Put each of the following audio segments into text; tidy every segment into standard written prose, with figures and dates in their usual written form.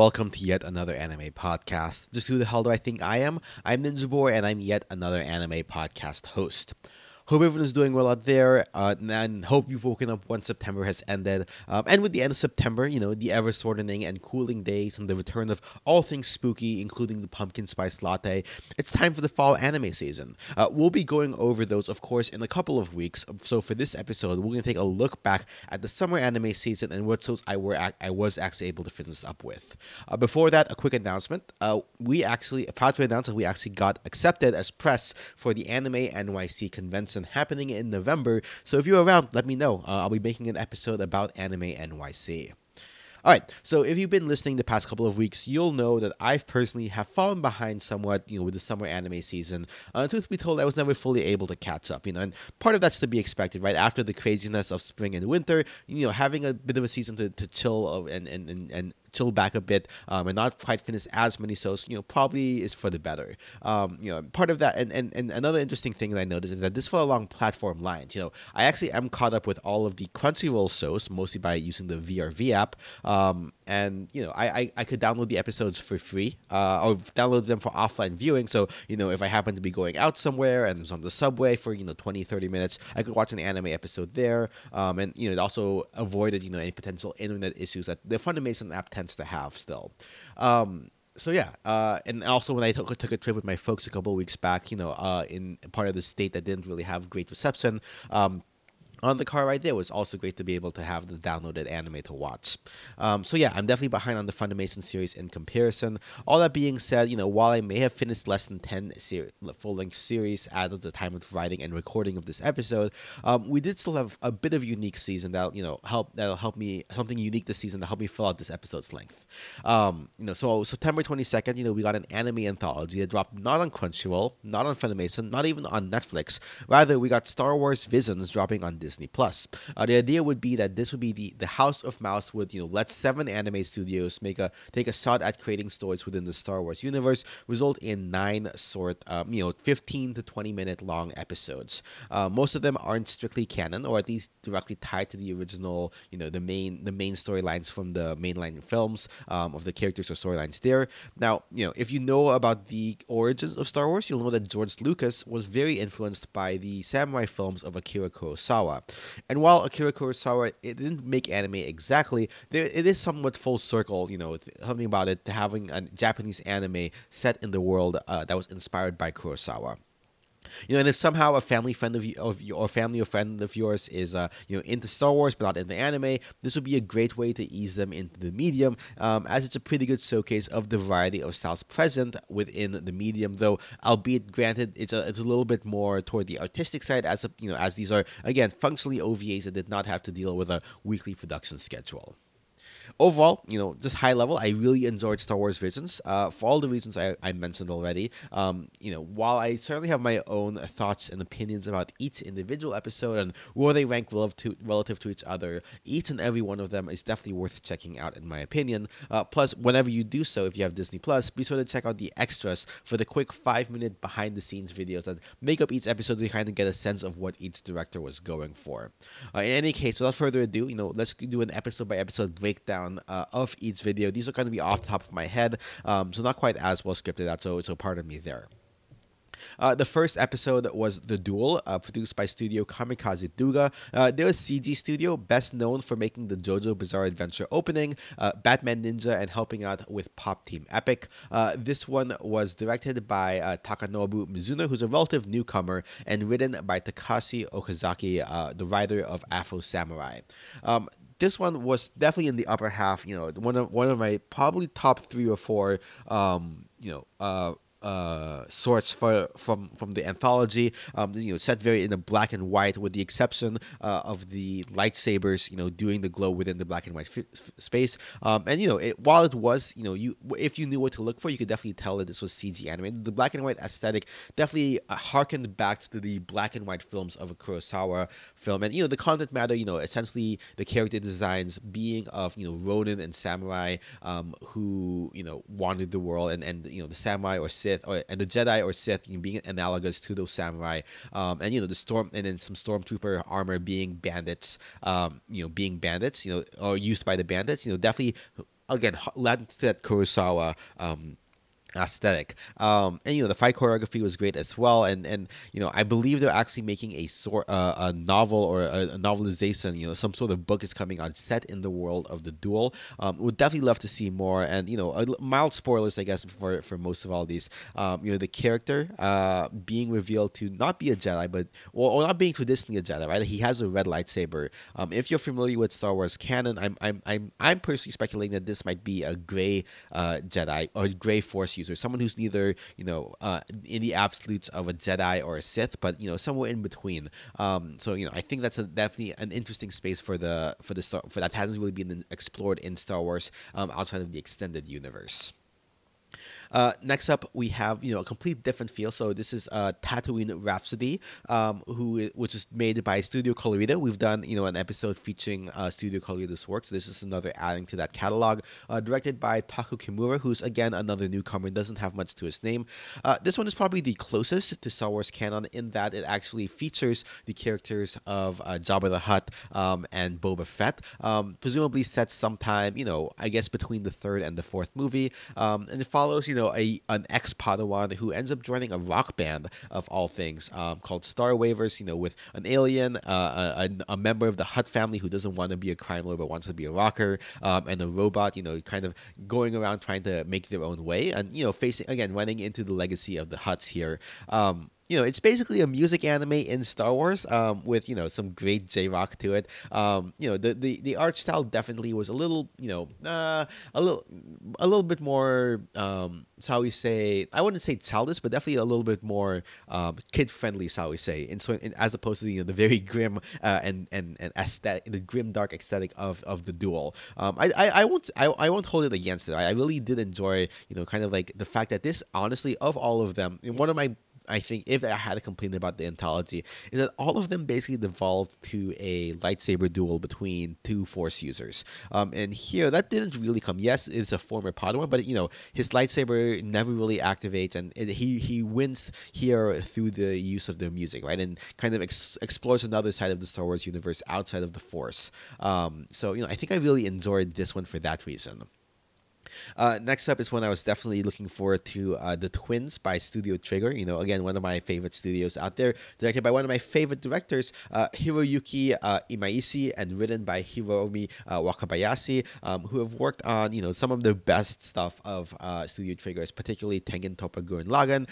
Welcome to yet another anime podcast. Just who the hell do I think I am? I'm Ninja Boy, and I'm yet another anime podcast host. Hope everyone is doing well out there, and hope you've woken up once September has ended. And with the end of September, you know, the ever-shortening and cooling days and the return of all things spooky, including the pumpkin spice latte, it's time for the fall anime season. We'll be going over those, of course, in a couple of weeks. So for this episode, we're going to take a look back at the summer anime season and what shows I was actually able to finish up with. Before that, a quick announcement. We got accepted as press for the Anime NYC Convention happening in November, so if you're around, let me know. I'll be making an episode about Anime NYC. Alright, so if you've been listening the past couple of weeks, you'll know that I personally have fallen behind somewhat, you know, with the summer anime season. Truth be told, I was never fully able to catch up, you know, and part of that's to be expected, right? After the craziness of spring and winter, you know, having a bit of a season to chill and chill back a bit and not quite finish as many shows, you know, probably is for the better. You know, part of that, and another interesting thing that I noticed is that this fell along platform lines. You know, I actually am caught up with all of the Crunchyroll shows, mostly by using the VRV app. And, you know, I could download the episodes for free, or download them for offline viewing. So, you know, if I happen to be going out somewhere and it's on the subway for, you know, 20, 30 minutes, I could watch an anime episode there. And, you know, it also avoided, you know, any potential internet issues that the Funimation app tends to have still. So yeah, and also when I took a trip with my folks a couple of weeks back, you know, in part of the state that didn't really have great reception, on the car ride there, it was also great to be able to have the downloaded anime to watch. So yeah, I'm definitely behind on the Funimation series in comparison. All that being said, you know, while I may have finished less than 10 full-length series out of the time of writing and recording of this episode, we did still have a bit of unique season that'll, you know, help me fill out this episode's length. You know, so September 22nd, you know, we got an anime anthology that dropped not on Crunchyroll, not on Funimation, not even on Netflix. Rather, we got Star Wars Visions dropping on Disney Plus. The idea would be that this would be the House of Mouse would, you know, let 7 anime studios take a shot at creating stories within the Star Wars universe, result in 9 short, 15 to 20 minute long episodes. Most of them aren't strictly canon, or at least directly tied to the original, you know, the main storylines from the mainline films, of the characters or storylines there. Now, you know, if you know about the origins of Star Wars, you'll know that George Lucas was very influenced by the samurai films of Akira Kurosawa. And while Akira Kurosawa didn't make anime exactly, it is somewhat full circle, you know, something about it, having a Japanese anime set in the world that was inspired by Kurosawa. You know, and if somehow a family or friend of yours is, you know, into Star Wars but not into anime, this would be a great way to ease them into the medium, as it's a pretty good showcase of the variety of styles present within the medium. Though, albeit granted, it's a little bit more toward the artistic side, as these are again functionally OVAs that did not have to deal with a weekly production schedule. Overall, you know, just high level, I really enjoyed Star Wars Visions for all the reasons I mentioned already. You know, while I certainly have my own thoughts and opinions about each individual episode and where they rank relative to each other, each and every one of them is definitely worth checking out, in my opinion. Plus, whenever you do so, if you have Disney Plus, be sure to check out the extras for the quick 5-minute behind-the-scenes videos that make up each episode to kind of get a sense of what each director was going for. In any case, without further ado, you know, let's do an episode-by-episode breakdown of each video. These are going to be off the top of my head, so not quite as well scripted out, so pardon me there. The first episode was The Duel, produced by Studio Kamikaze Duga. They're a CG studio best known for making the Jojo Bizarre Adventure opening, Batman Ninja, and helping out with Pop Team Epic. This one was directed by Takanobu Mizuno, who's a relative newcomer, and written by Takashi Okazaki, the writer of Afro Samurai. This one was definitely in the upper half, you know, one of my probably top 3 or 4, sorts from the anthology. You know, set very in the black and white, with the exception of the lightsabers, you know, doing the glow within the black and white space. And you know, while it was, you know, if you knew what to look for, you could definitely tell that this was CG animated. The black and white aesthetic definitely harkened back to the black and white films of a Kurosawa film, and you know, the content matter, you know, essentially the character designs being of, you know, Ronin and samurai, who, you know, wandered the world, and you know, the samurai or and the Jedi or Sith, you know, being analogous to those samurai, and you know, and then some stormtrooper armor being bandits, you know, or used by the bandits, you know, definitely again, lent to that Kurosawa aesthetic. And you know, the fight choreography was great as well. And you know, I believe they're actually making a novel or a novelization. You know, some sort of book is coming out set in the world of the duel. Would definitely love to see more. And you know, mild spoilers, I guess, for most of all these. You know, the character being revealed to not be a Jedi, but or not being traditionally a Jedi, right? He has a red lightsaber. If you're familiar with Star Wars canon, I'm personally speculating that this might be a gray Jedi or gray Force user, someone who's neither, you know, in the absolutes of a Jedi or a Sith, but, you know, somewhere in between. So, you know, I think that's definitely an interesting space for that hasn't really been explored in Star Wars outside of the extended universe. Next up, we have, you know, a complete different feel. So this is Tatooine Rhapsody, which is made by Studio Colorida. We've done, you know, an episode featuring Studio Colorida's work. So this is another adding to that catalog. Directed by Taku Kimura, who's, again, another newcomer and doesn't have much to his name. This one is probably the closest to Star Wars canon in that it actually features the characters of Jabba the Hutt and Boba Fett, presumably set sometime, you know, I guess between the third and the fourth movie. And it follows, you know, an ex-Padawan who ends up joining a rock band of all things called Star Wavers, you know, with an alien, a member of the Hutt family who doesn't want to be a crime lord but wants to be a rocker, and a robot, you know, kind of going around trying to make their own way and, you know, running into the legacy of the Hutts here. You know, it's basically a music anime in Star Wars with, you know, some great J-Rock to it. You know, the art style definitely was a little, you know, a little bit more, shall we say, I wouldn't say childish, but definitely a little bit more kid-friendly, shall we say, as opposed to, you know, the very grim and aesthetic, the grim dark aesthetic of the duel. I won't hold it against it. I really did enjoy, you know, kind of like the fact that this, honestly, of all of them, one of my, I think, if I had a complaint about the anthology, is that all of them basically devolved to a lightsaber duel between two Force users. And here, that didn't really come. Yes, it's a former Padawan, but, you know, his lightsaber never really activates, and he wins here through the use of the music, right? And kind of explores another side of the Star Wars universe outside of the Force. So, you know, I think I really enjoyed this one for that reason. Next up is one I was definitely looking forward to, The Twins by Studio Trigger. You know, again, one of my favorite studios out there, directed by one of my favorite directors, Hiroyuki Imaishi, and written by Hiromi Wakabayashi, who have worked on, you know, some of the best stuff of Studio Triggers, particularly Tengen Toppa Gurren Lagann,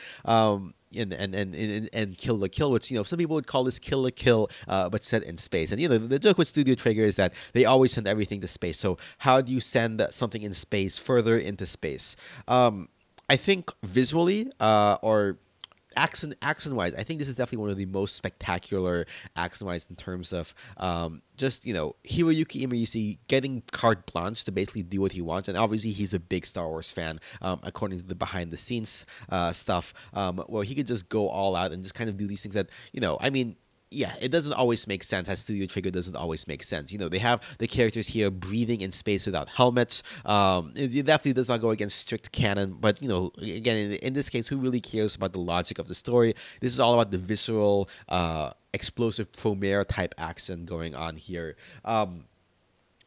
and Kill la Kill, which, you know, some people would call this Kill la Kill, but set in space. And, you know, the joke with Studio Trigger is that they always send everything to space. So how do you send something in space further into space? I think visually, or action-wise, I think this is definitely one of the most spectacular action-wise in terms of just, you know, Hiroyuki Imaishi getting carte blanche to basically do what he wants. And obviously he's a big Star Wars fan, according to the behind-the-scenes stuff, where he could just go all out and just kind of do these things that, you know, I mean, yeah, it doesn't always make sense, as Studio Trigger doesn't always make sense. You know, they have the characters here breathing in space without helmets. It definitely does not go against strict canon, but, you know, again, in this case, who really cares about the logic of the story? This is all about the visceral, explosive Promare-type action going on here. And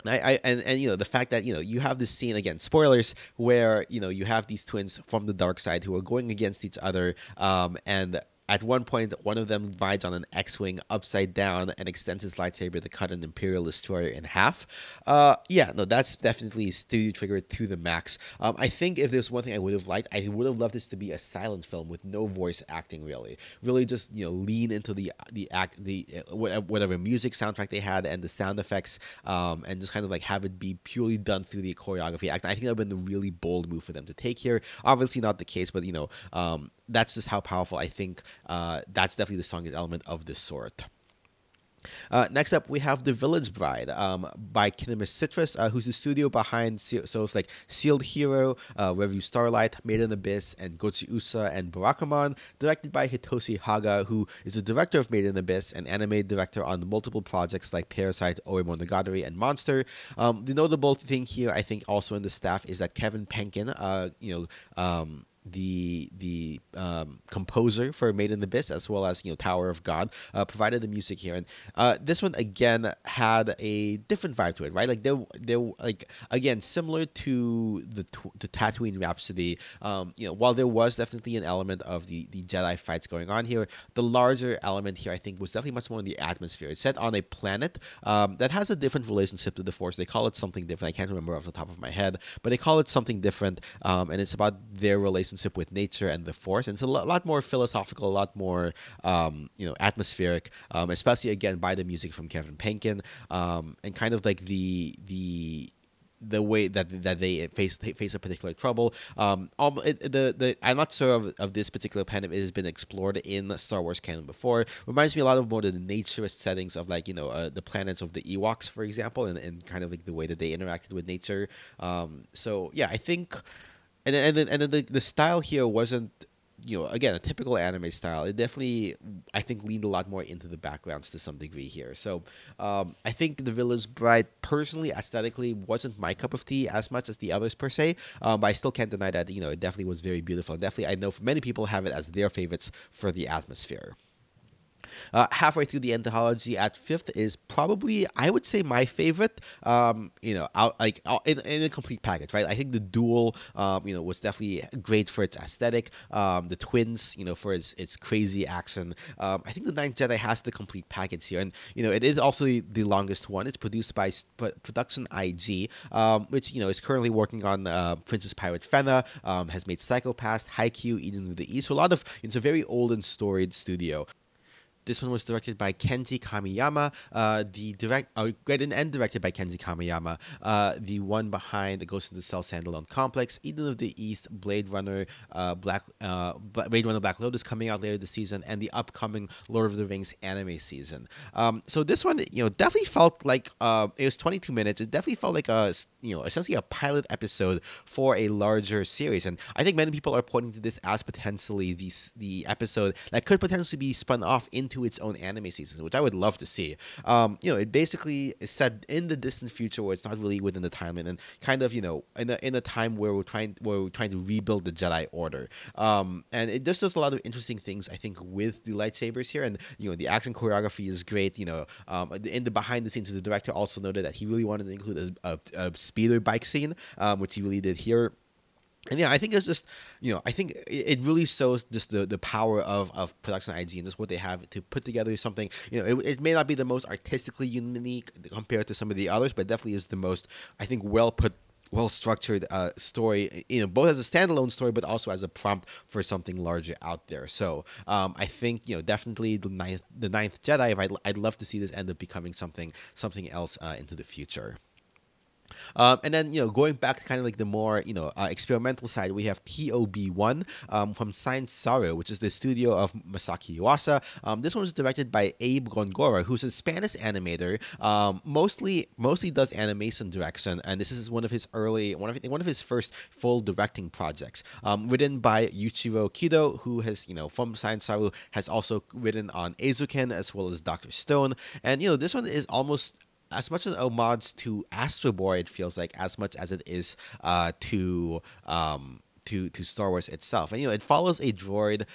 you know, the fact that, you know, you have this scene, again, spoilers, where, you know, you have these twins from the dark side who are going against each other, and at one point, one of them rides on an X-Wing upside down and extends his lightsaber to cut an Imperial Destroyer in half. Yeah, no, that's definitely Studio Trigger to the max. I think if there's one thing I would have liked, I would have loved this to be a silent film with no voice acting, really. Really just, you know, lean into the whatever music soundtrack they had and the sound effects, and just kind of like have it be purely done through the choreography act. I think that would have been a really bold move for them to take here. Obviously not the case, but, you know, that's just how powerful I think that's definitely the strongest element of this sort. Next up, we have The Village Bride by Kinemis Citrus, who's the studio behind shows like Sealed Hero, Revue Starlight, Made in the Abyss, and Gochi Usa and Barakamon, directed by Hitoshi Haga, who is the director of Made in the Abyss and anime director on multiple projects like Parasite, Oi Monogatari, and Monster. The notable thing here, I think, also in the staff is that Kevin Penkin, the composer for Made in the Abyss, as well as, you know, Tower of God, provided the music here. And this one again had a different vibe to it, right? Like they like, again, similar to the Tatooine Rhapsody. You know, while there was definitely an element of the Jedi fights going on here, the larger element here, I think, was definitely much more in the atmosphere. It's set on a planet that has a different relationship to the Force. They call it something different. I can't remember off the top of my head, but they call it something different, and it's about their relationship with nature and the Force. And it's a lot more philosophical, a lot more you know, atmospheric, especially again by the music from Kevin Penkin, and kind of like the way that they face a particular trouble. I'm not sure of this particular planet. It has been explored in Star Wars canon before. Reminds me a lot of more of the naturist settings of, like, you know, the planets of the Ewoks, for example, and kind of like the way that they interacted with nature. So yeah, I think, and then the style here wasn't, you know, again, a typical anime style. It definitely, I think, leaned a lot more into the backgrounds to some degree here. So I think The Village Bride, personally, aesthetically, wasn't my cup of tea as much as the others per se. But I still can't deny that, you know, it definitely was very beautiful. And definitely, I know many people have it as their favorites for the atmosphere. Halfway through the anthology at fifth is probably, I would say, my favorite, you know, in a complete package, right? I think the duel, you know, was definitely great for its aesthetic. The twins, you know, for its crazy action. I think The Ninth Jedi has the complete package here. And, you know, it is also the longest one. It's produced by Production IG, which, you know, is currently working on Princess Pirate Fena, has made Psycho Pass, Haikyuu, Eden of the East. So a lot of, it's a very old and storied studio. This one was directed by Kenji Kamiyama, written and directed by Kenji Kamiyama, the one behind the Ghost in the Cell standalone complex, Eden of the East, Blade Runner Black Lotus coming out later this season, and the upcoming Lord of the Rings anime season. So this one, you know, definitely felt like it was 22 minutes. It definitely felt like a, you know, essentially a pilot episode for a larger series, and I think many people are pointing to this as potentially the episode that could potentially be spun off into its own anime season, which I would love to see. You know, it basically is set in the distant future where it's not really within the timeline, and kind of, you know, in a time where we're trying to rebuild the Jedi Order. And it just does a lot of interesting things, I think, with the lightsabers here, and, you know, the action choreography is great. You know, in the behind the scenes, the director also noted that he really wanted to include a speeder bike scene, which he really did here. And yeah, I think it's just, you know, I think it really shows just the power of Production IG and just what they have to put together something. You know, it may not be the most artistically unique compared to some of the others, but definitely is the most, I think, well-structured story, you know, both as a standalone story, but also as a prompt for something larger out there. So I think, you know, definitely the Ninth Jedi, I'd love to see this end up becoming something else into the future. And then, you know, going back to kind of like the more, you know, experimental side, we have TOB1 from Science Saru, which is the studio of Masaki Yuasa. This one was directed by Abe Gongora, who's a Spanish animator. Mostly does animation direction, and this is one of his first full directing projects. Written by Yuichiro Kido, who has, you know, from Science Saru, has also written on Eizouken as well as Dr. Stone. And, you know, this one is almost as much an homage to Astro Boy, it feels like, as much as it is to Star Wars itself. And, you know, it follows a droid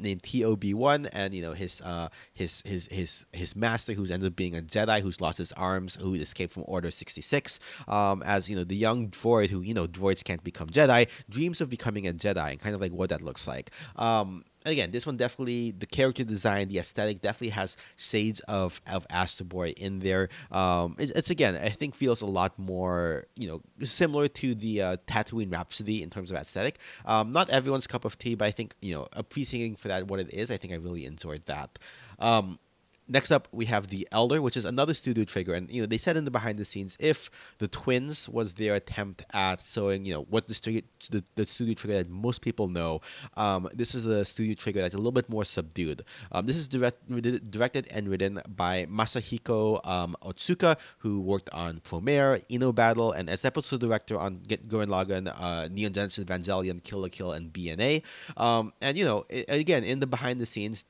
named TOB1, and, you know, his master, who ends up being a Jedi who's lost his arms, who escaped from Order 66. As, you know, the young droid, who, you know, droids can't become Jedi, dreams of becoming a Jedi, and kind of like what that looks like. Again, this one definitely, the character design, the aesthetic definitely has shades of Astro Boy in there. It's again, I think, feels a lot more, you know, similar to the Tatooine Rhapsody in terms of aesthetic. Not everyone's cup of tea, but I think, you know, appreciating for that what it is, I think I really enjoyed that. Next up, we have The Elder, which is another Studio Trigger. And, you know, they said in the behind the scenes, if the twins was their attempt at showing, you know, what the Studio Trigger that most people know, this is a Studio Trigger that's a little bit more subdued. This is directed and written by Masahiko Otsuka, who worked on Promare, Ino Battle, and as episode director on Gurren Lagann, Neon Genesis Evangelion, Kill la Kill, and BNA. And, you know, again, in the behind the scenes,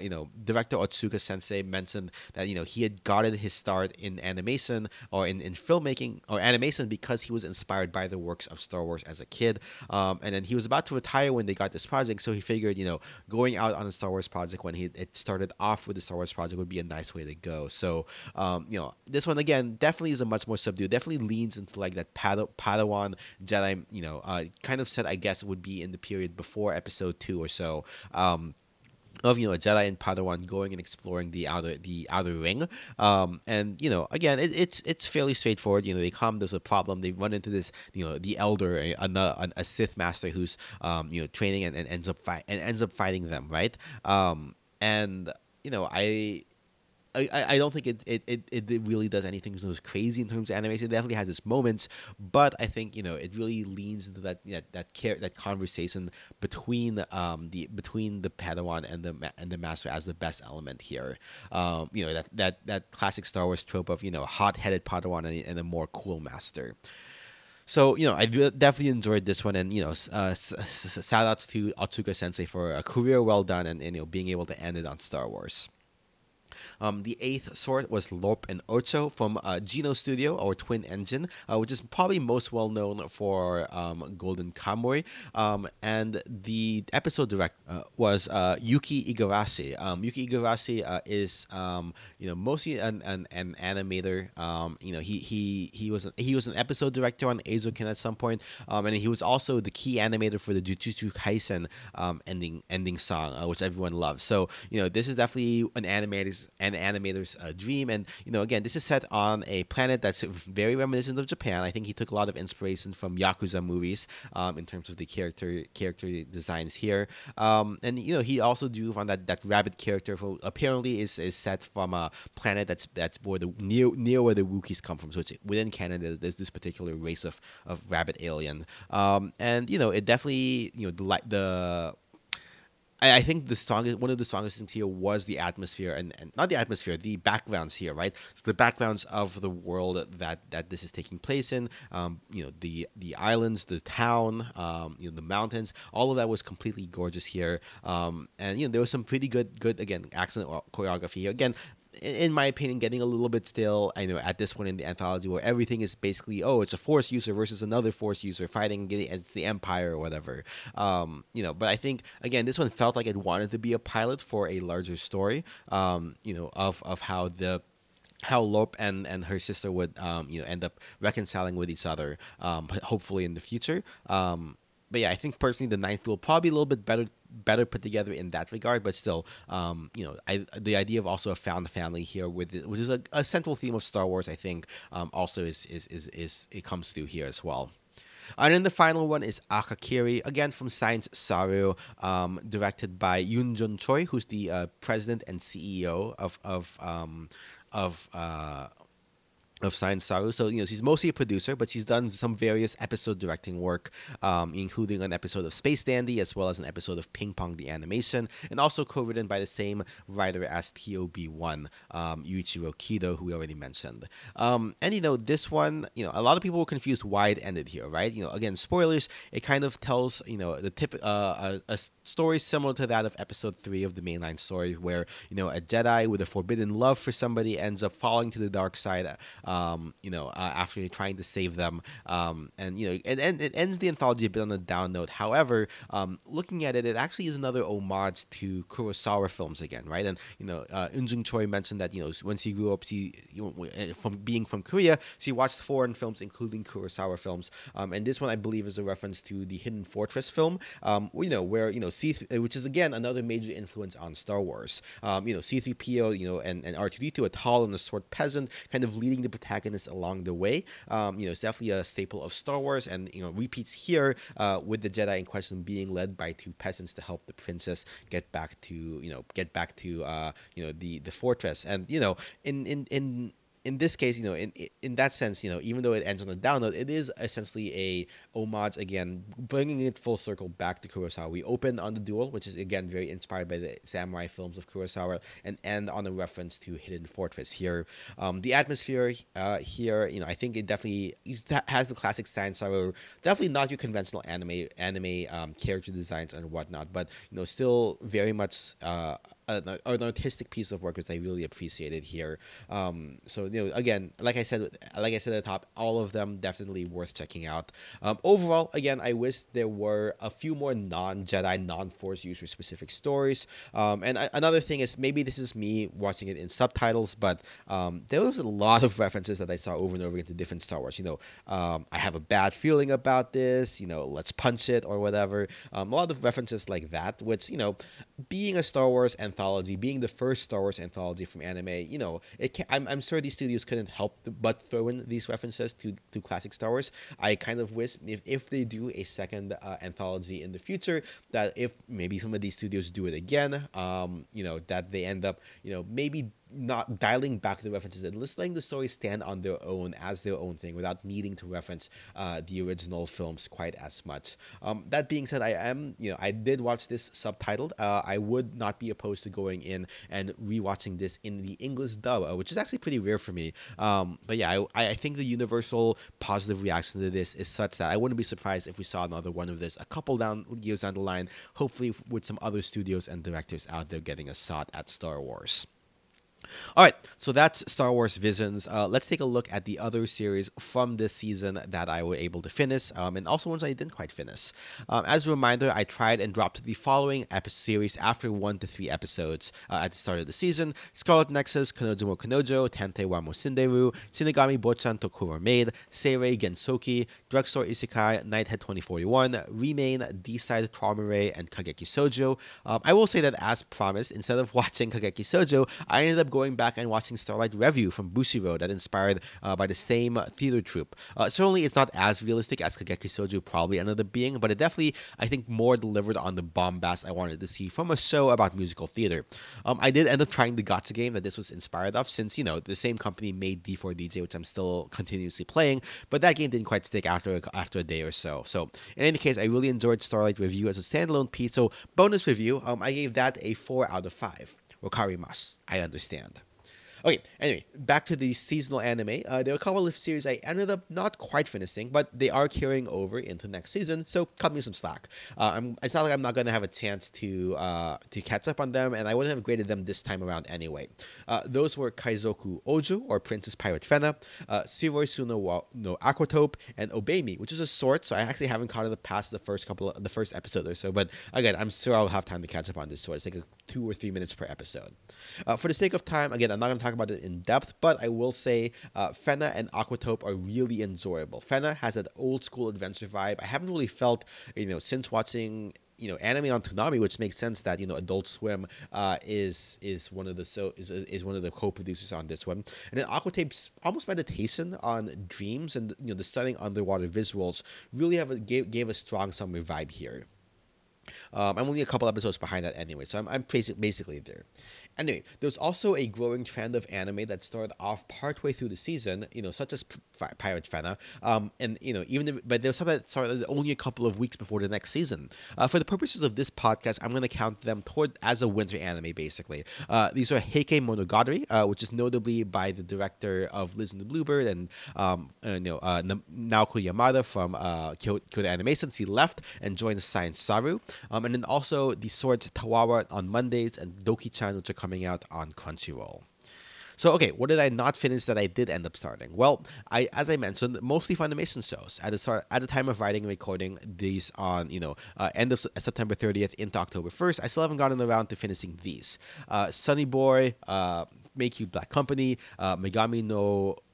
you know, director Otsuka-sensei had mentioned that, you know, he had gotten his start in animation or in filmmaking or animation because he was inspired by the works of Star Wars as a kid. And then he was about to retire when they got this project, so he figured, you know, going out on a Star Wars project when it started off with the Star Wars project would be a nice way to go. So, you know, this one, again, definitely is a much more subdued, definitely leans into like that Padawan Jedi, you know, kind of set, I guess, would be in the period before episode 2 or so. Of, you know, a Jedi and Padawan going and exploring the outer ring, and, you know, again, it's fairly straightforward. You know, they come, there's a problem, they run into this, you know, the Elder, a Sith master who's you know, training and ends up fighting them, right? And, you know, I don't think it really does anything crazy in terms of animation. It definitely has its moments, but I think, you know, it really leans into that, you know, that conversation between the Padawan and the Master as the best element here. You know, that classic Star Wars trope of, you know, hot-headed Padawan and a more cool Master. So, you know, I definitely enjoyed this one, and, you know, shout outs to Otsuka Sensei for a career well done and you know, being able to end it on Star Wars. The eighth sort was Lorp and Ocho from Gino Studio, or Twin Engine, which is probably most well known for Golden Kamuy. And the episode director was Yuki Igarashi. Yuki Igarashi is you know, mostly an animator. You know, he was an episode director on Eizouken at some point, and he was also the key animator for the Jujutsu Kaisen ending song, which everyone loves. So, you know, this is definitely an animator's dream. And, you know, again, this is set on a planet that's very reminiscent of Japan. I think he took a lot of inspiration from Yakuza movies in terms of the character designs here. And, you know, he also drew on that rabbit character who apparently is set from a planet that's where near where the Wookiees come from. So it's within Canada. There's this particular race of rabbit alien. And, you know, it definitely, you know, I think one of the strongest things here was the atmosphere and not the atmosphere, the backgrounds here, right? So the backgrounds of the world that this is taking place in, you know, the islands, the town, you know, the mountains, all of that was completely gorgeous here. And, you know, there was some pretty good again, excellent choreography here. Again, in my opinion, getting a little bit stale, I know, at this point in the anthology where everything is basically, oh, it's a Force user versus another Force user fighting against the Empire or whatever. You know, but I think, again, this one felt like it wanted to be a pilot for a larger story, you know, of how Lorp and her sister would, you know, end up reconciling with each other, hopefully in the future. But yeah, I think personally the ninth duel probably a little bit better put together in that regard, but still, you know, the idea of also a found family here, which is a central theme of Star Wars, I think, also is it comes through here as well. And then the final one is Akakiri, again from Science Saru, directed by Yoon Jun Choi, who's the president and CEO of Science Saru. So, you know, she's mostly a producer, but she's done some various episode directing work, including an episode of Space Dandy, as well as an episode of Ping Pong the Animation, and also co-written by the same writer as TOB1, Yuichiro Kido, who we already mentioned. And, you know, this one, you know, a lot of people were confused why it ended here, right? You know, again, spoilers, it kind of tells, you know, the a story similar to that of episode 3 of the mainline story, where, you know, a Jedi with a forbidden love for somebody ends up falling to the dark side, you know, after trying to save them, and, you know, and it ends the anthology a bit on a down note. However, looking at it actually is another homage to Kurosawa films again, right? And, you know, Eun Jung Choi mentioned that, you know, when she grew up, she, you know, from Korea, she watched foreign films, including Kurosawa films, and this one I believe is a reference to the Hidden Fortress film, you know, where, you know, which is again another major influence on Star Wars. You know, C-3PO, you know, and R2-D2, a tall and a short peasant, kind of leading the protagonist along the way. You know, it's definitely a staple of Star Wars, and, you know, repeats here, with the Jedi in question being led by two peasants to help the princess get back to the fortress. And, you know, in in this case, you know, in that sense, you know, even though it ends on a down note, it is essentially a homage, again, bringing it full circle back to Kurosawa. We open on The Duel, which is, again, very inspired by the samurai films of Kurosawa, and end on a reference to Hidden Fortress here. The atmosphere here, you know, I think it definitely has the classic Science Saru, definitely not your conventional anime character designs and whatnot, but, you know, still very much an artistic piece of work, which I really appreciated here. So, you know, again, like I said at the top, all of them definitely worth checking out. Overall, again, I wish there were a few more non-Jedi, non-Force user specific stories. And another thing is, maybe this is me watching it in subtitles, but there was a lot of references that I saw over and over again to different Star Wars. You know, I have a bad feeling about this, you know, let's punch it or whatever. A lot of references like that, which, you know, being a Star Wars anthology, being the first Star Wars anthology from anime, you know, I'm sure these studios couldn't help but throw in these references to classic Star Wars. I kind of wish if they do a second anthology in the future, that if maybe some of these studios do it again, you know, that they end up, you know, maybe not dialing back the references and letting the stories stand on their own as their own thing without needing to reference the original films quite as much. That being said, I did watch this subtitled. I would not be opposed to going in and rewatching this in the English dub, which is actually pretty rare for me. But yeah, I think the universal positive reaction to this is such that I wouldn't be surprised if we saw another one of this a couple years down the line, hopefully with some other studios and directors out there getting a shot at Star Wars. All right, so that's Star Wars Visions. Let's take a look at the other series from this season that I were able to finish, and also ones I didn't quite finish. As a reminder, I tried and dropped the following series after 1 to 3 episodes at the start of the season: Scarlet Nexus, Kanojo Kanojo, Tensei wa Mosinderu, Shinigami Bochan Tokuro Maid, Seirei Gensoki, Drugstore Isekai, Nighthead 2041, Remain, D-Side, Traumare, and Kageki Shoujo. I will say that, as promised, instead of watching Kageki Shoujo, I ended up going back and watching Starlight Revue from Bushiroad, that inspired by the same theater troupe. Certainly, it's not as realistic as Kageki Shoujo probably ended up being, but it definitely, I think, more delivered on the bombast I wanted to see from a show about musical theater. I did end up trying the Gacha game that this was inspired of, since, you know, the same company made D4DJ, which I'm still continuously playing, but that game didn't quite stick after a day or so. So, in any case, I really enjoyed Starlight Revue as a standalone piece, so bonus review, I gave that a 4 out of 5. Wakarimasu, I understand. Okay, anyway, back to the seasonal anime. There are a couple of series I ended up not quite finishing, but they are carrying over into next season, so cut me some slack. It's not like I'm not going to have a chance to catch up on them, and I wouldn't have graded them this time around anyway. Those were Kaizoku Ojo, or Princess Pirate Fena, Shiroi no Aquatope, and Obey Me, which is a sort, so I actually haven't caught it past the first episode or so, but again, I'm sure I'll have time to catch up on this sort. It's like 2 or 3 minutes per episode. For the sake of time, again, I'm not going to talk about it in depth, but I will say Fena and Aquatope are really enjoyable. Fena has that old school adventure vibe I haven't really felt, you know, since watching, you know, anime on Toonami, which makes sense that, you know, Adult Swim is one of the co-producers on this one. And then Aquatape's almost meditation on dreams and, you know, the stunning underwater visuals really gave a strong summer vibe here. I'm only a couple episodes behind that anyway, so I'm basically there. Anyway, there's also a growing trend of anime that started off partway through the season, you know, such as Pirate Fena, and, you know, but there's some that started only a couple of weeks before the next season. For the purposes of this podcast, I'm going to count them as a winter anime, basically. These are Heike Monogatari, which is notably by the director of Liz and the Bluebird and, Naoko Yamada from Kyoto Animation. She left and joined Science Saru. And then also the Swords Tawara on Mondays and Doki-chan, which are coming out on Crunchyroll. So, okay, what did I not finish that I did end up starting? Well, as I mentioned, mostly Funimation shows. At the time of writing and recording these on, you know, end of September 30th into October 1st, I still haven't gotten around to finishing these. Sunny Boy, Make You Black Company, Megami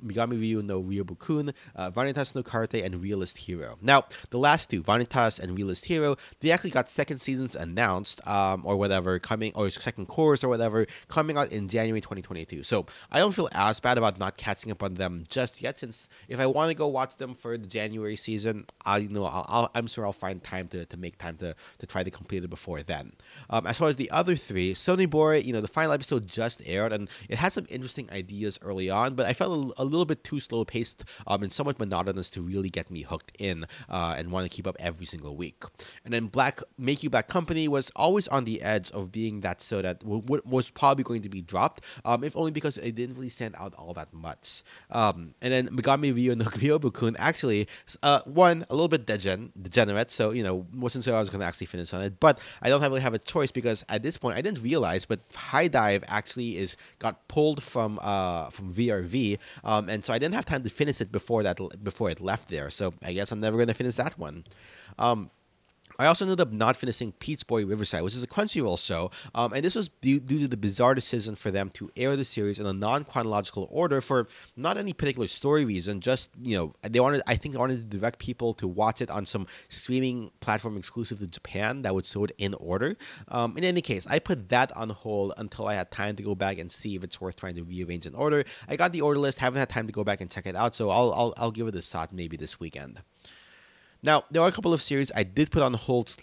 Ryu no Ryobukun, Vanitas no Karate, and Realist Hero. Now, the last two, Vanitas and Realist Hero, they actually got second seasons announced, second cores or whatever, coming out in January 2022. So I don't feel as bad about not catching up on them just yet, since if I want to go watch them for the January season, I'm sure I'll find time to make time to try to complete it before then. As far as the other three, Sonny Boy, you know, the final episode just aired, and It had some interesting ideas early on, but I felt a little bit too slow-paced and somewhat monotonous to really get me hooked in and want to keep up every single week. And then Make You Black Company was always on the edge of being that show that was probably going to be dropped, if only because it didn't really stand out all that much. And then Megami Ryo no Ryobu-kun actually, one, a little bit degenerate, so, wasn't sure I was going to actually finish on it, but I don't really have a choice because at this point I didn't realize, but High Dive actually got pulled from VRV, and so I didn't have time to finish it before it left there, so I guess I'm never going to finish that one. I also ended up not finishing Peach Boy Riverside, which is a Crunchyroll show, and this was due to the bizarre decision for them to air the series in a non-chronological order for not any particular story reason, just, they wanted to direct people to watch it on some streaming platform exclusive to Japan that would show it in order. In any case, I put that on hold until I had time to go back and see if it's worth trying to rearrange an order. I got the order list, haven't had time to go back and check it out, so I'll give it a shot maybe this weekend. Now, there are a couple of series I did put on hold /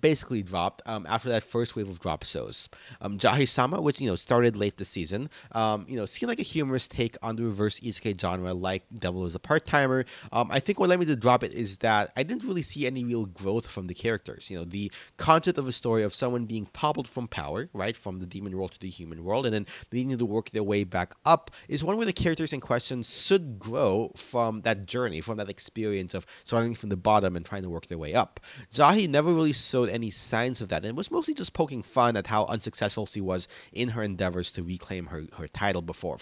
basically dropped after that first wave of drop shows. Jahi-sama, which, started late this season, seemed like a humorous take on the reverse isekai genre like Devil is a Part-Timer. I think what led me to drop it is that I didn't really see any real growth from the characters. The concept of a story of someone being toppled from power, right, from the demon world to the human world, and then needing to work their way back up is one where the characters in question should grow from that journey, from that experience of starting from the bottom and trying to work their way up. Jahi never really any signs of that, and it was mostly just poking fun at how unsuccessful she was in her endeavors to reclaim her title before.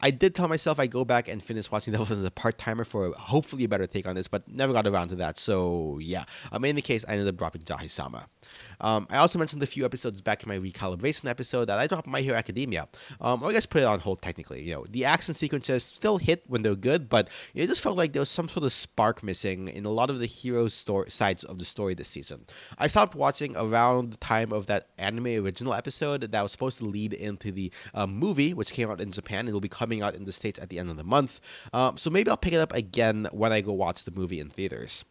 I did tell myself I'd go back and finish watching Devil as a Part-Timer for hopefully a better take on this, but never got around to that, so yeah. In any case, I ended up dropping Jahi-sama. I also mentioned a few episodes back in my recalibration episode that I dropped My Hero Academia. I guess put it on hold technically. The action sequences still hit when they're good, but it just felt like there was some sort of spark missing in a lot of the hero sides of the story this season. I stopped watching around the time of that anime original episode that was supposed to lead into the movie, which came out in Japan and will be coming out in the States at the end of the month, so maybe I'll pick it up again when I go watch the movie in theaters.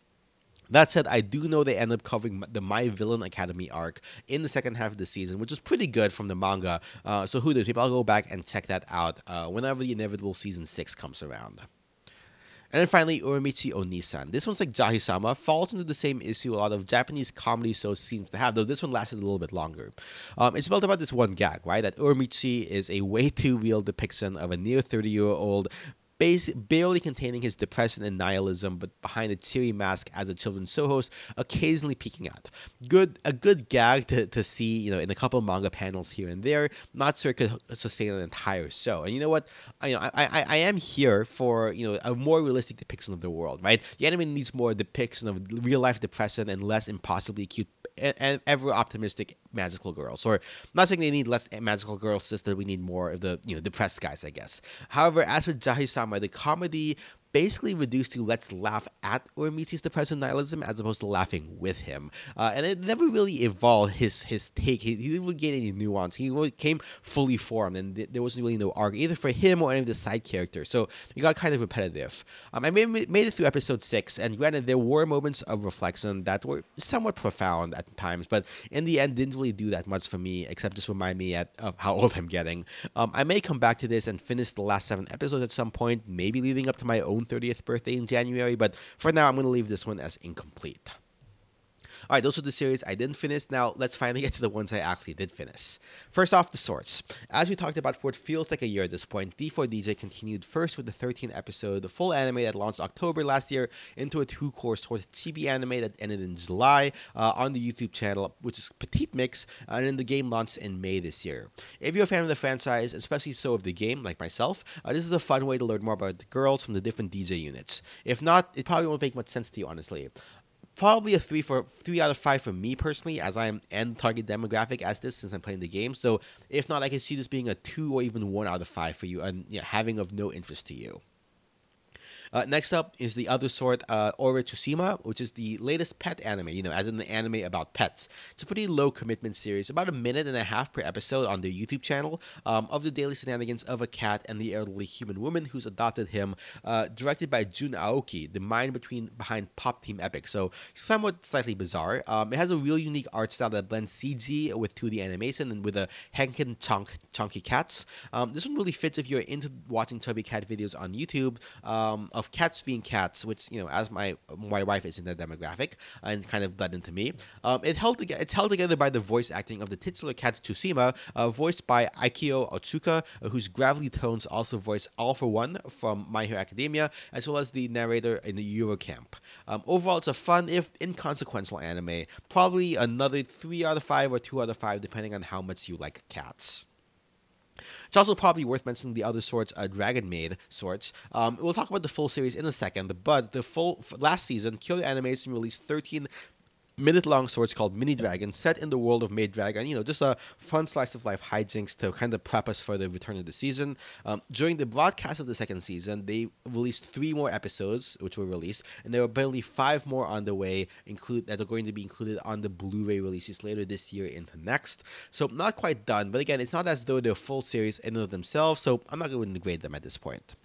That said, I do know they end up covering the My Villain Academy arc in the second half of the season, which is pretty good from the manga, so who knows, maybe I'll go back and check that out whenever the inevitable season 6 comes around. And then finally, Uramichi Onisan. This one's like Jahi-sama, falls into the same issue a lot of Japanese comedy shows seems to have, though this one lasted a little bit longer. It's built about this one gag, right? That Uramichi is a way too real depiction of a near 30-year-old, barely containing his depression and nihilism, but behind a cheery mask as a children's show host, occasionally peeking out. A good gag to see, in a couple of manga panels here and there. Not sure it could sustain an entire show. And you know what? I am here for a more realistic depiction of the world, right? The anime needs more depiction of real life depression and less impossibly cute and ever optimistic magical girls. Or not saying they need less magical girls, just that we need more of the depressed guys, I guess. However, as with Jahi-sama, the comedy basically reduced to let's laugh at Uramichi's depression nihilism as opposed to laughing with him. And it never really evolved his take. He didn't really get any nuance. He really came fully formed, and there wasn't really no arc either for him or any of the side characters. So it got kind of repetitive. I made it through episode 6, and granted, there were moments of reflection that were somewhat profound at times, but in the end, didn't really do that much for me, except just remind me of how old I'm getting. I may come back to this and finish the last 7 episodes at some point, maybe leading up to my own 30th birthday in January, but for now I'm going to leave this one as incomplete. Alright, those are the series I didn't finish. Now, let's finally get to the ones I actually did finish. First off, the Swords. As we talked about for what feels like a year at this point, D4DJ continued first with the 13-episode, the full anime that launched October last year, into a 2-course Swords chibi anime that ended in July on the YouTube channel, which is Petite Mix, and then the game launched in May this year. If you're a fan of the franchise, especially so of the game, like myself, this is a fun way to learn more about the girls from the different DJ units. If not, it probably won't make much sense to you, honestly. Probably a 3 out of 5 for me personally, as I am end target demographic as this since I'm playing the game. So if not, I can see this being a 2 or even 1 out of 5 for you and having of no interest to you. Next up is the other sort, Ore Tsushima, which is the latest pet anime, you know, as in the anime about pets. It's a pretty low commitment series, about a minute and a half per episode on their YouTube channel, of the daily shenanigans of a cat and the elderly human woman who's adopted him, directed by Jun Aoki, the mind behind Pop Team Epic. So somewhat slightly bizarre. It has a real unique art style that blends CG with 2D animation and with a Henkin chunky cats. This one really fits if you're into watching chubby cat videos on YouTube, of cats being cats, which, you know, as my wife is in that demographic and kind of bled into me. It's held together by the voice acting of the titular cat Tsushima, voiced by Aikyo Otsuka, whose gravelly tones also voice All For One from My Hero Academia, as well as the narrator in the Eurocamp. Overall, it's a fun, if inconsequential anime. Probably another 3 out of 5 or 2 out of 5, depending on how much you like cats. It's also probably worth mentioning the other sorts, Dragon Maid sorts. We'll talk about the full series in a second, but the full last season, Kyoto Animation released 13-minute-long shorts called Mini Dragon, set in the world of Maid Dragon. You know, just a fun slice of life hijinks to kind of prep us for the return of the season. During the broadcast of the second season, they released 3 more episodes, which were released, and there were apparently 5 more on the way that are going to be included on the Blu-ray releases later this year into next. So not quite done, but again, it's not as though they're full series in and of themselves, so I'm not going to grade them at this point.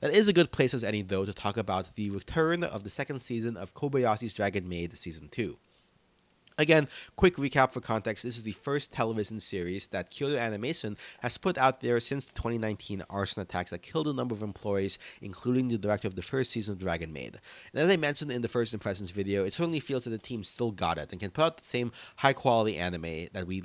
That is a good place as any, though, to talk about the return of the second season of Kobayashi's Dragon Maid Season 2. Again, quick recap for context, this is the first television series that Kyoto Animation has put out there since the 2019 arson attacks that killed a number of employees, including the director of the first season of Dragon Maid. And as I mentioned in the first impressions video, it certainly feels that the team still got it and can put out the same high-quality anime that we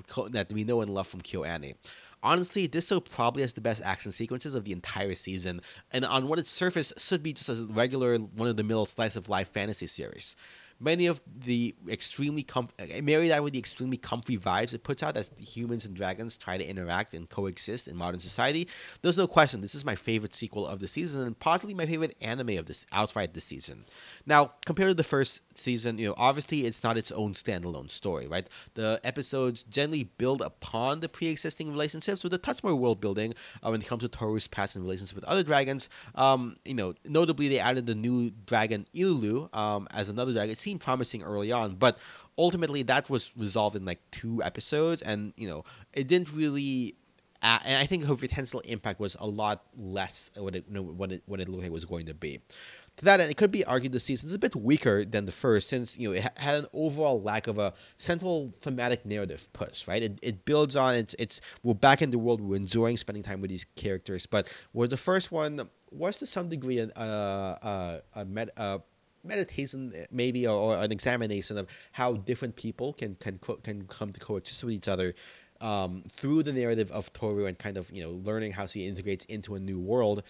know and love from Kyoto Anime. Honestly, this show probably has the best action sequences of the entire season, and on what its surface should be just a regular, one-of-the-mill slice-of-life fantasy series. Marry that with the extremely comfy vibes it puts out as humans and dragons try to interact and coexist in modern society. There's no question, this is my favorite sequel of the season and possibly my favorite anime of this outright this season. Now, compared to the first season, you know, obviously it's not its own standalone story, right? The episodes generally build upon the pre-existing relationships with a touch more world building when it comes to Toru's past and relations with other dragons. You know, notably they added the new dragon Ilulu as another dragon. It seemed promising early on, but ultimately that was resolved in like 2 episodes, and you know, it didn't really and I think her potential impact was a lot less what it looked like it was going to be. To that end, it could be argued the season is a bit weaker than the first, since you know it had an overall lack of a central thematic narrative push. Right, it builds on it's we're back in the world, we're enjoying spending time with these characters, but where the first one was to some degree a meditation maybe, or an examination of how different people can come to coexist with each other through the narrative of Toru and kind of, you know, learning how she integrates into a new world.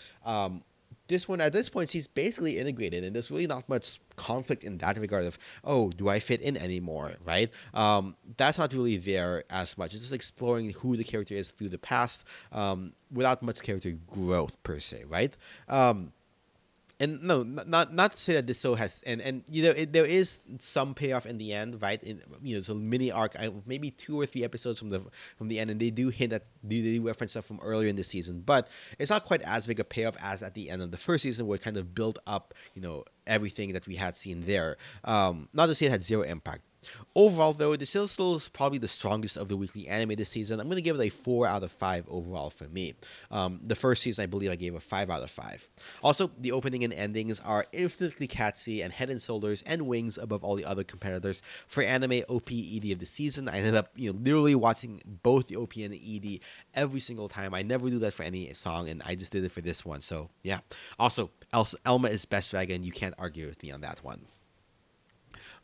This one, at this point, she's basically integrated, and there's really not much conflict in that regard of, oh, do I fit in anymore, right? That's not really there as much. It's just exploring who the character is through the past without much character growth per se, right? And no, not to say that this show has, and you know, there is some payoff in the end, right? You know, it's a mini arc, maybe 2 or 3 episodes from the end, and they do hint at, they do reference stuff from earlier in the season, but it's not quite as big a payoff as at the end of the first season, where it kind of built up, you know, everything that we had seen there. Not to say it had zero impact. Overall, though, this is still probably the strongest of the weekly anime this season. I'm going to give it a 4 out of 5 overall for me. The first season, I believe I gave a 5 out of 5. Also, the opening and endings are infinitely catsy and head and shoulders and wings above all the other competitors. For anime, OP, ED of the season, I ended up, you know, literally watching both the OP and the ED every single time. I never do that for any song, and I just did it for this one. So, yeah. Also, Elma is best dragon. You can't argue with me on that one.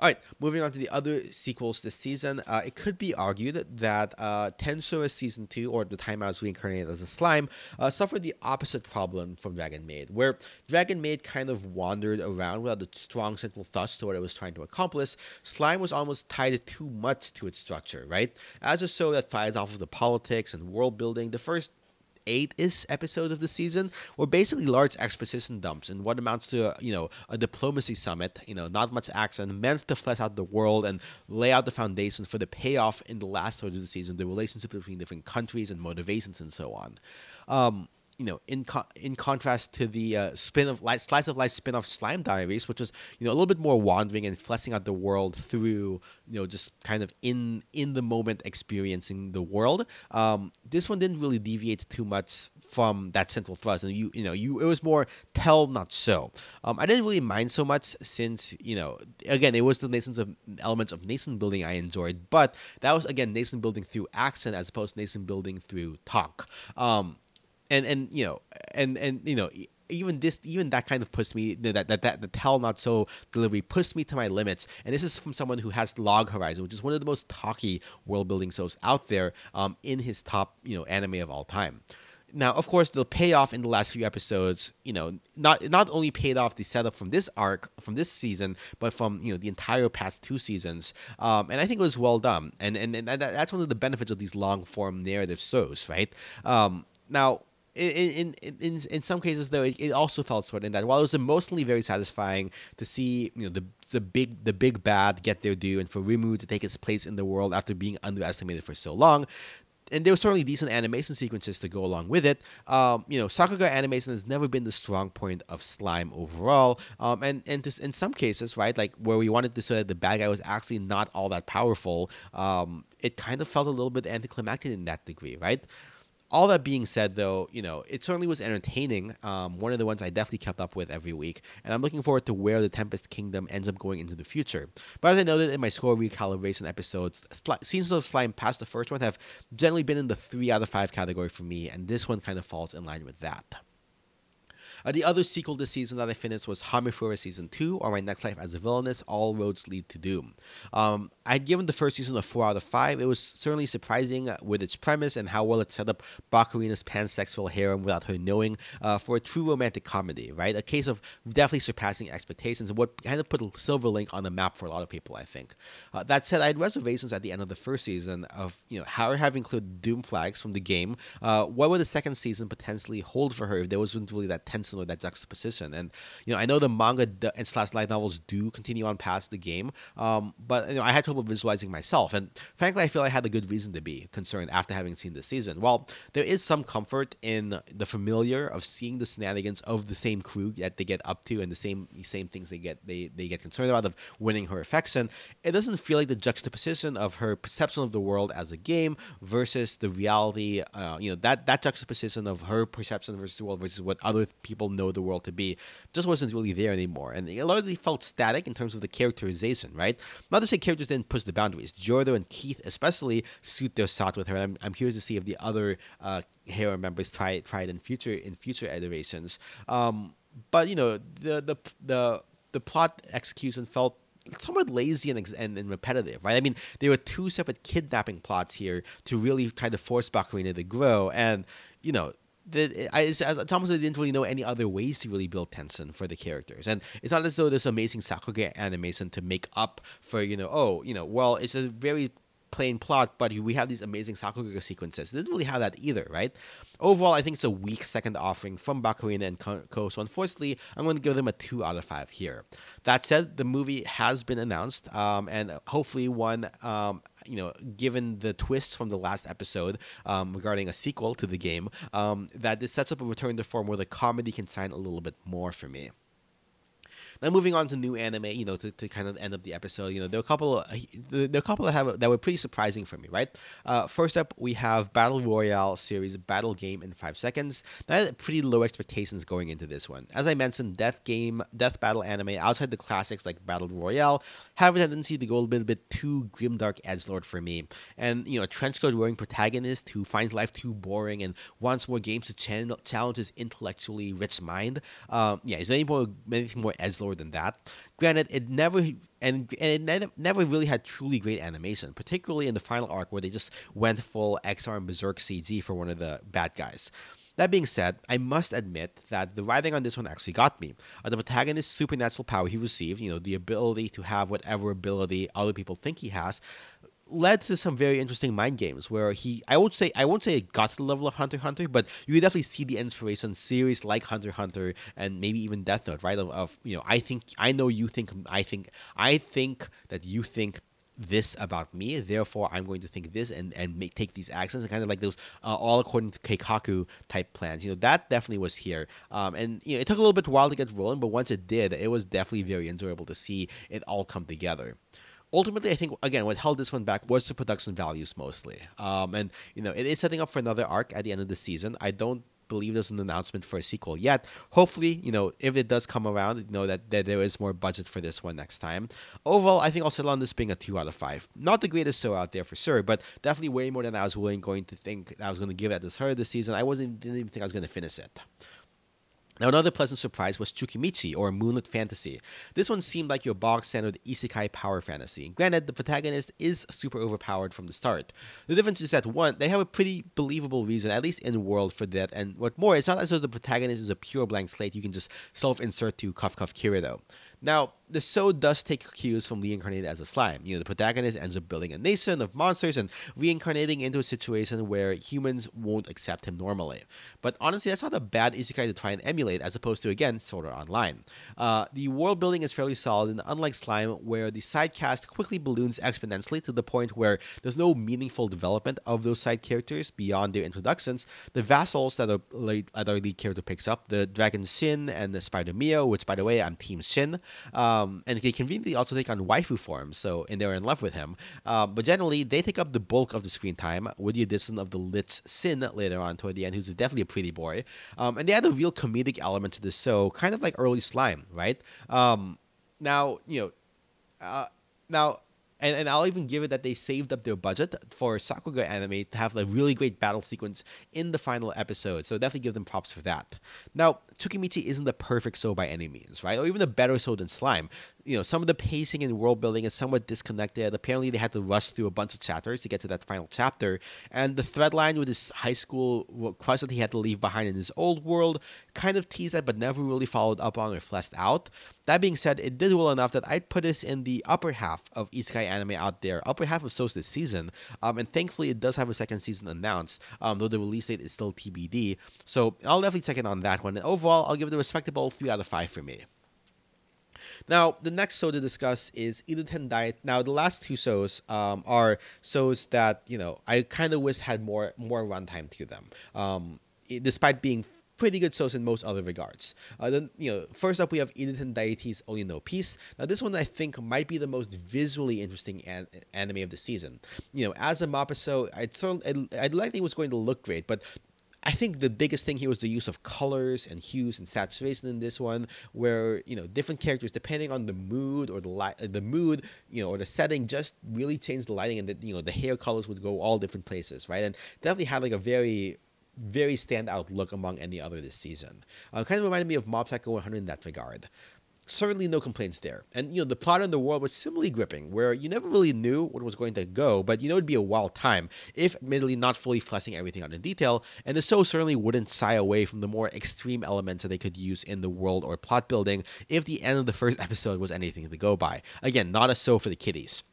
All right, moving on to the other sequels this season. It could be argued that Tensura Season 2, or The Time I Was Reincarnated as a Slime, suffered the opposite problem from Dragon Maid, where Dragon Maid kind of wandered around without a strong central thrust to what it was trying to accomplish. Slime was almost tied too much to its structure, right? As a show that thrives off of the politics and world building, the first 8-ish episodes of the season were basically large exposition dumps and what amounts to, you know, a diplomacy summit, you know, not much action, meant to flesh out the world and lay out the foundation for the payoff in the last third of the season, the relationship between different countries and motivations and so on. you know, in contrast to the slice of life spin-off Slime Diaries, which is, you know, a little bit more wandering and fleshing out the world through, you know, just kind of in the moment experiencing the world. This one didn't really deviate too much from that central thrust, and it was more tell not so. I didn't really mind so much since, you know, again, it was the elements of nation building I enjoyed, but that was again nation building through accent as opposed to nation building through talk. Even that kind of pushed me, that the tell not so delivery pushed me to my limits. And this is from someone who has Log Horizon, which is one of the most talky world building shows out there, in his top, anime of all time. Now, of course, the payoff in the last few episodes, not only paid off the setup from this arc, from this season, but from, the entire past two seasons. And I think it was well done. And that's one of the benefits of these long-form narrative shows, right? Now, in some cases, though, it also fell short in that while it was emotionally very satisfying to see, the big bad get their due and for Rimuru to take its place in the world after being underestimated for so long, and there were certainly decent animation sequences to go along with it. Sakuga animation has never been the strong point of Slime overall. And this, in some cases, right, like where we wanted to show that the bad guy was actually not all that powerful, it kind of felt a little bit anticlimactic in that degree, right? All that being said, though, it certainly was entertaining. One of the ones I definitely kept up with every week, and I'm looking forward to where the Tempest Kingdom ends up going into the future. But as I noted in my score recalibration episodes, seasons of Slime past the first one have generally been in the 3 out of 5 category for me, and this one kind of falls in line with that. The other sequel this season that I finished was Hamifura Season 2, or My Next Life as a Villainess, All Roads Lead to Doom. I'd given the first season a 4 out of 5. It was certainly surprising with its premise and how well it set up Bakurina's pansexual harem without her knowing, for a true romantic comedy, right? A case of definitely surpassing expectations, and what kind of put Silver Link on the map for a lot of people, I think. That said, I had reservations at the end of the first season of, how having cleared Doom flags from the game, what would the second season potentially hold for her if there wasn't really that tension or that juxtaposition. And I know the manga and / light novels do continue on past the game, but I had trouble visualizing myself, and frankly I feel I had a good reason to be concerned after having seen this season. While there is some comfort in the familiar of seeing the shenanigans of the same crew that they get up to and the same things they get concerned about, of winning her affection, it doesn't feel like the juxtaposition of her perception of the world as a game versus the reality, that juxtaposition of her perception versus the world versus what other people know the world to be just wasn't really there anymore, and it largely felt static in terms of the characterization, right? Not to say characters didn't push the boundaries. Jordo and Keith especially suit their shot with her, and I'm curious to see if the other harem members try it in future iterations. But the plot execution felt somewhat lazy and repetitive, right? I mean, there were 2 separate kidnapping plots here to really try to force Bakurina to grow, and it's almost like they didn't really know any other ways to really build tension for the characters. And it's not as though there's amazing Sakuga animation to make up for, it's a very plain plot, but we have these amazing Sakuga sequences. They didn't really have that either, right? Overall, I think it's a weak second offering from Bakurina and Co. So unfortunately, I'm going to give them a 2 out of 5 here. That said, the movie has been announced, and hopefully one, given the twist from the last episode regarding a sequel to the game, that this sets up a return to form where the comedy can shine a little bit more for me. Now moving on to new anime, to kind of end up the episode, there are a couple that were pretty surprising for me, right? First up, we have Battle Royale series Battle Game in 5 seconds. Now, I had pretty low expectations going into this one. As I mentioned, Death Battle anime outside the classics like Battle Royale have a tendency to go a little bit too grimdark edgelord for me. And a trenchcoat wearing protagonist who finds life too boring and wants more games to challenge his intellectually rich mind. Is there anything more edgelord than that? Granted, it never really had truly great animation, particularly in the final arc where they just went full XR and Berserk CG for one of the bad guys. That being said, I must admit that the writing on this one actually got me. The protagonist's supernatural power he received, the ability to have whatever ability other people think he has, led to some very interesting mind games where I won't say it got to the level of Hunter x Hunter, but you could definitely see the inspiration series like Hunter x Hunter and maybe even Death Note, right? I think I know you think I think that you think this about me, therefore I'm going to think this and take these actions, and kind of like those all according to Keikaku type plans. You know, that definitely was here. And you know, it took a little bit while to get rolling, but once it did, it was definitely very enjoyable to see it all come together. Ultimately, I think, again, what held this one back was the production values mostly. And, you know, it is setting up for another arc at the end of the season. I don't believe there's an announcement for a sequel yet. Hopefully, you know, if it does come around, you know, that there is more budget for this one next time. Overall, I think I'll settle on this being a 2 out of 5. Not the greatest show out there for sure, but definitely way more than I was going to give at the start of the season. I didn't even think I was going to finish it. Now, another pleasant surprise was Tsukimichi, or Moonlit Fantasy. This one seemed like your bog-standard isekai power fantasy. Granted, the protagonist is super overpowered from the start. The difference is that, one, they have a pretty believable reason, at least in-world, for that, and what more, it's not as though the protagonist is a pure blank slate you can just self-insert to Cuff Cuff Kirito. Now, the show does take cues from reincarnated as a slime. You know, the protagonist ends up building a nation of monsters and reincarnating into a situation where humans won't accept him normally. But honestly, that's not a bad isekai to try and emulate, as opposed to, again, Sword Art Online. The world building is fairly solid, and unlike Slime, where the side cast quickly balloons exponentially to the point where there's no meaningful development of those side characters beyond their introductions, the vassals that our lead character picks up, the Dragon Shin and the Spider Mio, which, by the way, I'm Team Shin. And they conveniently also take on waifu forms, and they're in love with him. But generally, they take up the bulk of the screen time, with the addition of the Lich Sin later on toward the end, who's definitely a pretty boy. And they add a real comedic element to this show, kind of like early Slime, right? And I'll even give it that they saved up their budget for Sakuga anime to have a really great battle sequence in the final episode. So definitely give them props for that. Now, Tsukimichi isn't the perfect show by any means, right? Or even a better show than Slime. You know, some of the pacing and world building is somewhat disconnected. Apparently, they had to rush through a bunch of chapters to get to that final chapter. And the thread line with his high school crush that he had to leave behind in his old world kind of teased at, but never really followed up on or fleshed out. That being said, it did well enough that I'd put this in the upper half of isekai anime out there, upper half of shows this season. And thankfully, it does have a second season announced, though the release date is still TBD. So I'll definitely check in on that one. And overall, I'll give it a respectable 3 out of 5 for me. Now, the next show to discuss is Irutan Diet. Now, the last two shows are shows that, you know, I kind of wish had more runtime to them, despite being pretty good shows in most other regards. First up, we have Irutan Diet's Only No Peace. Now, this one I think might be the most visually interesting anime of the season. You know, as a mappa show, I likely was going to look great, but I think the biggest thing here was the use of colors and hues and saturation in this one, where, you know, different characters, depending on the mood or the mood, you know, or the setting, just really changed the lighting, and that, you know, the hair colors would go all different places, right? And definitely had like a very, very standout look among any other this season. Kind of reminded me of Mob Psycho 100 in that regard. Certainly no complaints there. And, you know, the plot in the world was similarly gripping, where you never really knew what was going to go, but you know it'd be a wild time, if admittedly not fully fleshing everything out in detail, and the show certainly wouldn't shy away from the more extreme elements that they could use in the world or plot building if the end of the first episode was anything to go by. Again, not a show for the kiddies.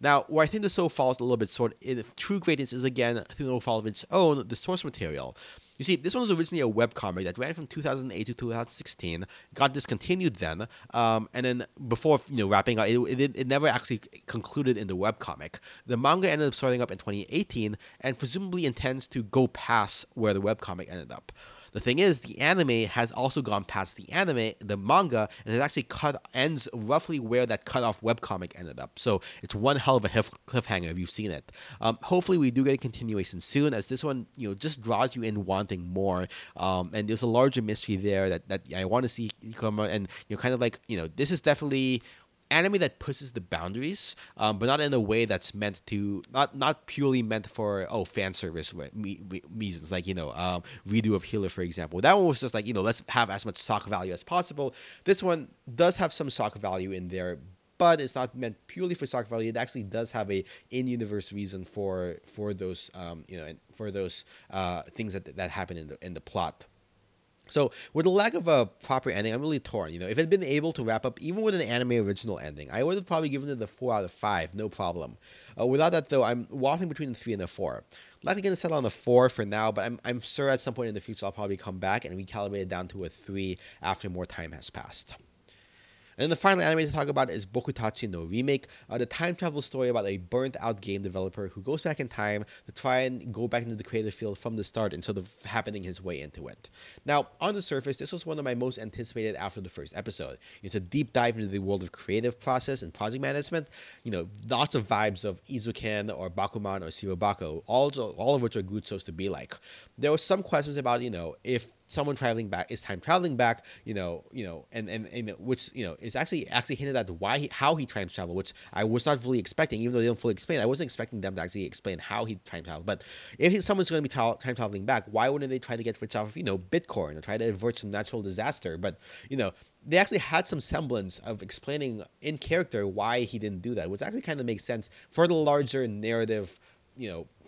Now, where I think the show falls a little bit short in true greatness is, again, through no fault of its own, the source material. You see, this one was originally a webcomic that ran from 2008 to 2016, got discontinued then, and then before, you know, wrapping up, it never actually concluded in the webcomic. The manga ended up starting up in 2018 and presumably intends to go past where the webcomic ended up. The thing is, the anime has also gone past the manga, and it actually ends roughly where that cut-off webcomic ended up. So it's one hell of a cliffhanger if you've seen it. Hopefully, we do get a continuation soon, as this one, you know, just draws you in wanting more. And there's a larger mystery there that I want to see come out. And, you know, kind of like, you know, this is definitely anime that pushes the boundaries, but not in a way that's meant to, not purely meant for fan service reasons, like, you know, redo of Healer, for example. That one was just like, you know, let's have as much shock value as possible. This one does have some shock value in there, but it's not meant purely for shock value. It actually does have a in-universe reason for those things that happen in the plot. So, with the lack of a proper ending, I'm really torn. You know, if it had been able to wrap up even with an anime original ending, I would have probably given it a 4 out of 5, no problem. Without that, though, I'm waffling between a 3 and a 4. Likely going to settle on a 4 for now, but I'm sure at some point in the future I'll probably come back and recalibrate it down to a 3 after more time has passed. And then the final anime to talk about is Bokutachi no Remake, the time travel story about a burnt-out game developer who goes back in time to try and go back into the creative field from the start instead of happening his way into it. Now, on the surface, this was one of my most anticipated after the first episode. It's a deep dive into the world of creative process and project management. You know, lots of vibes of Eizouken or Bakuman or Shirobako, all of which are good shows to be like. There were some questions about, you know, if someone traveling back is time traveling back, and which, is actually hinted at how he time traveled, which I was not fully expecting, even though they don't fully explain. I wasn't expecting them to actually explain how he time traveled. But if someone's going to be time traveling back, why wouldn't they try to get rich off of, Bitcoin or try to avert some natural disaster? But, they actually had some semblance of explaining in character why he didn't do that, which actually kind of makes sense for the larger narrative,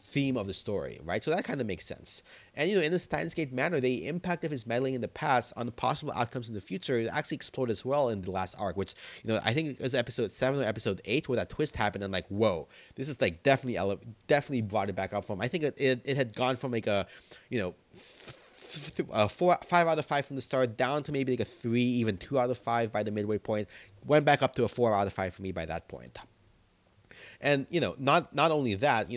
theme of the story, right? So that kind of makes sense. And, in a Steins Gate manner, the impact of his meddling in the past on the possible outcomes in the future is actually explored as well in the last arc, which, I think it was episode 7 or episode 8 where that twist happened. And whoa, this is definitely brought it back up from, I think it had gone from a 5 out of 5 from the start down to maybe 3, even 2 out of 5 by the midway point, went back up to a 4 out of 5 for me by that point. And, not only that,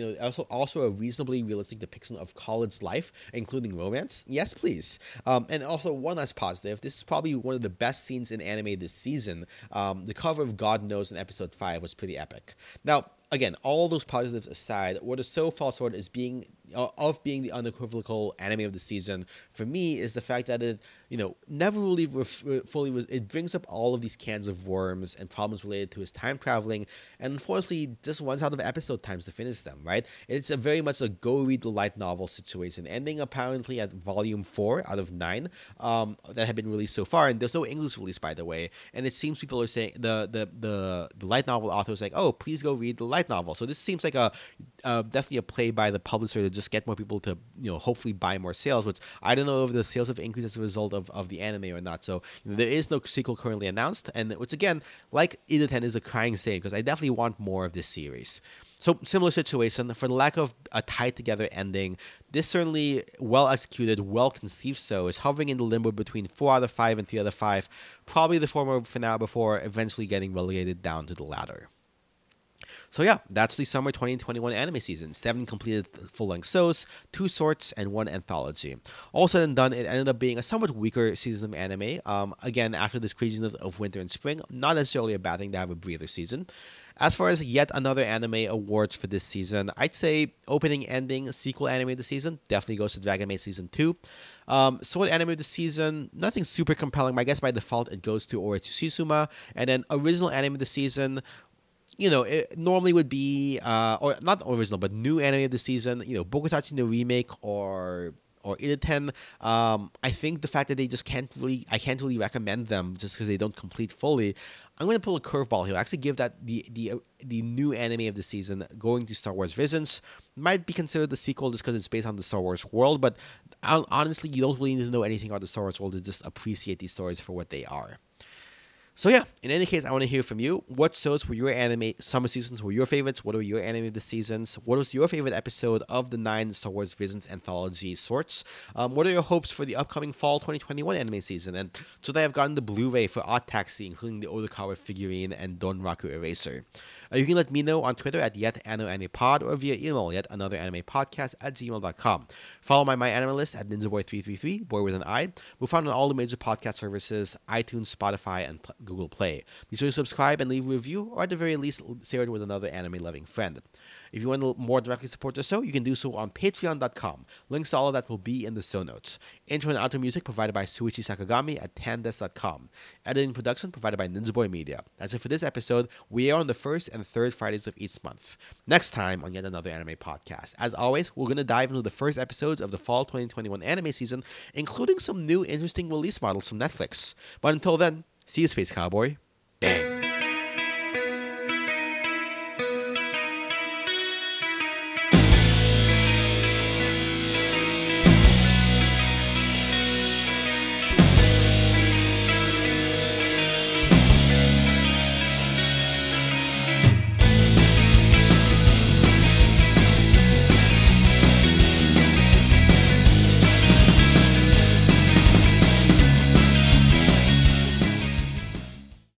also a reasonably realistic depiction of college life, including romance. Yes, please. And also one last positive. This is probably one of the best scenes in anime this season. The cover of God Knows in episode 5 was pretty epic. Now, again, all those positives aside, what is so falls short is being the unequivocal anime of the season for me is the fact that it, never really it brings up all of these cans of worms and problems related to his time traveling, and unfortunately just runs out of episode times to finish them. Right? It's a very much a go read the light novel situation, ending apparently at volume 4 out of 9 that have been released so far, and there's no English release, by the way. And it seems people are saying the light novel author is like, oh, please go read the light novel. So this seems like a definitely a play by the publisher to just get more people to hopefully buy more sales, which I don't know if the sales have increased as a result of the anime or not. So there is no sequel currently announced, and which again, like Iduten, is a crying shame because I definitely want more of this series. So similar situation, for the lack of a tied together ending, this certainly well executed, well conceived show is hovering in the limbo between 4 out of 5 and 3 out of 5, probably the former for now before eventually getting relegated down to the latter. So yeah, that's the summer 2021 anime season. 7 completed full-length shows, 2 shorts, and 1 anthology. All said and done, it ended up being a somewhat weaker season of anime. Again, after this craziness of winter and spring, not necessarily a bad thing to have a breather season. As far as yet another anime awards for this season, I'd say opening, ending, sequel anime of the season definitely goes to Dragon Maid Season 2. Sword anime of the season, nothing super compelling. I guess by default it goes to Oretsu Suisuma. And then original anime of the season, it normally would be, or not original, but new anime of the season, Bokutachi no Remake or Iduten. I think the fact that they just I can't really recommend them just because they don't complete fully. I'm going to pull a curveball here. I actually give that the new anime of the season going to Star Wars Visions. Might be considered the sequel just because it's based on the Star Wars world, but honestly, you don't really need to know anything about the Star Wars world to just appreciate these stories for what they are. So yeah, in any case, I want to hear from you. What shows were your anime summer seasons were your favorites? What were your anime of the seasons? What was your favorite episode of the 9 Star Wars Visions anthology sorts? What are your hopes for the upcoming fall 2021 anime season? And today I've gotten the Blu-ray for Odd Taxi, including the Odokawa figurine and Donraku Eraser. You can let me know on Twitter at yetannoanimepod or via email yetanother@gmail.com. Follow my MyAnimeList at ninjaboy333, boy with an I. We're found on all the major podcast services, iTunes, Spotify, and Google Play. Be sure to subscribe and leave a review, or at the very least, share it with another anime-loving friend. If you want to more directly support the show, you can do so on patreon.com. Links to all of that will be in the show notes. Intro and outro music provided by Suichi Sakagami at tandes.com. Editing and production provided by Ninja Boy Media. That's it for this episode. We are on the first and third Fridays of each month. Next time on Yet Another Anime Podcast. As always, we're going to dive into the first episodes of the fall 2021 anime season, including some new interesting release models from Netflix. But until then, see you, Space Cowboy. Bang.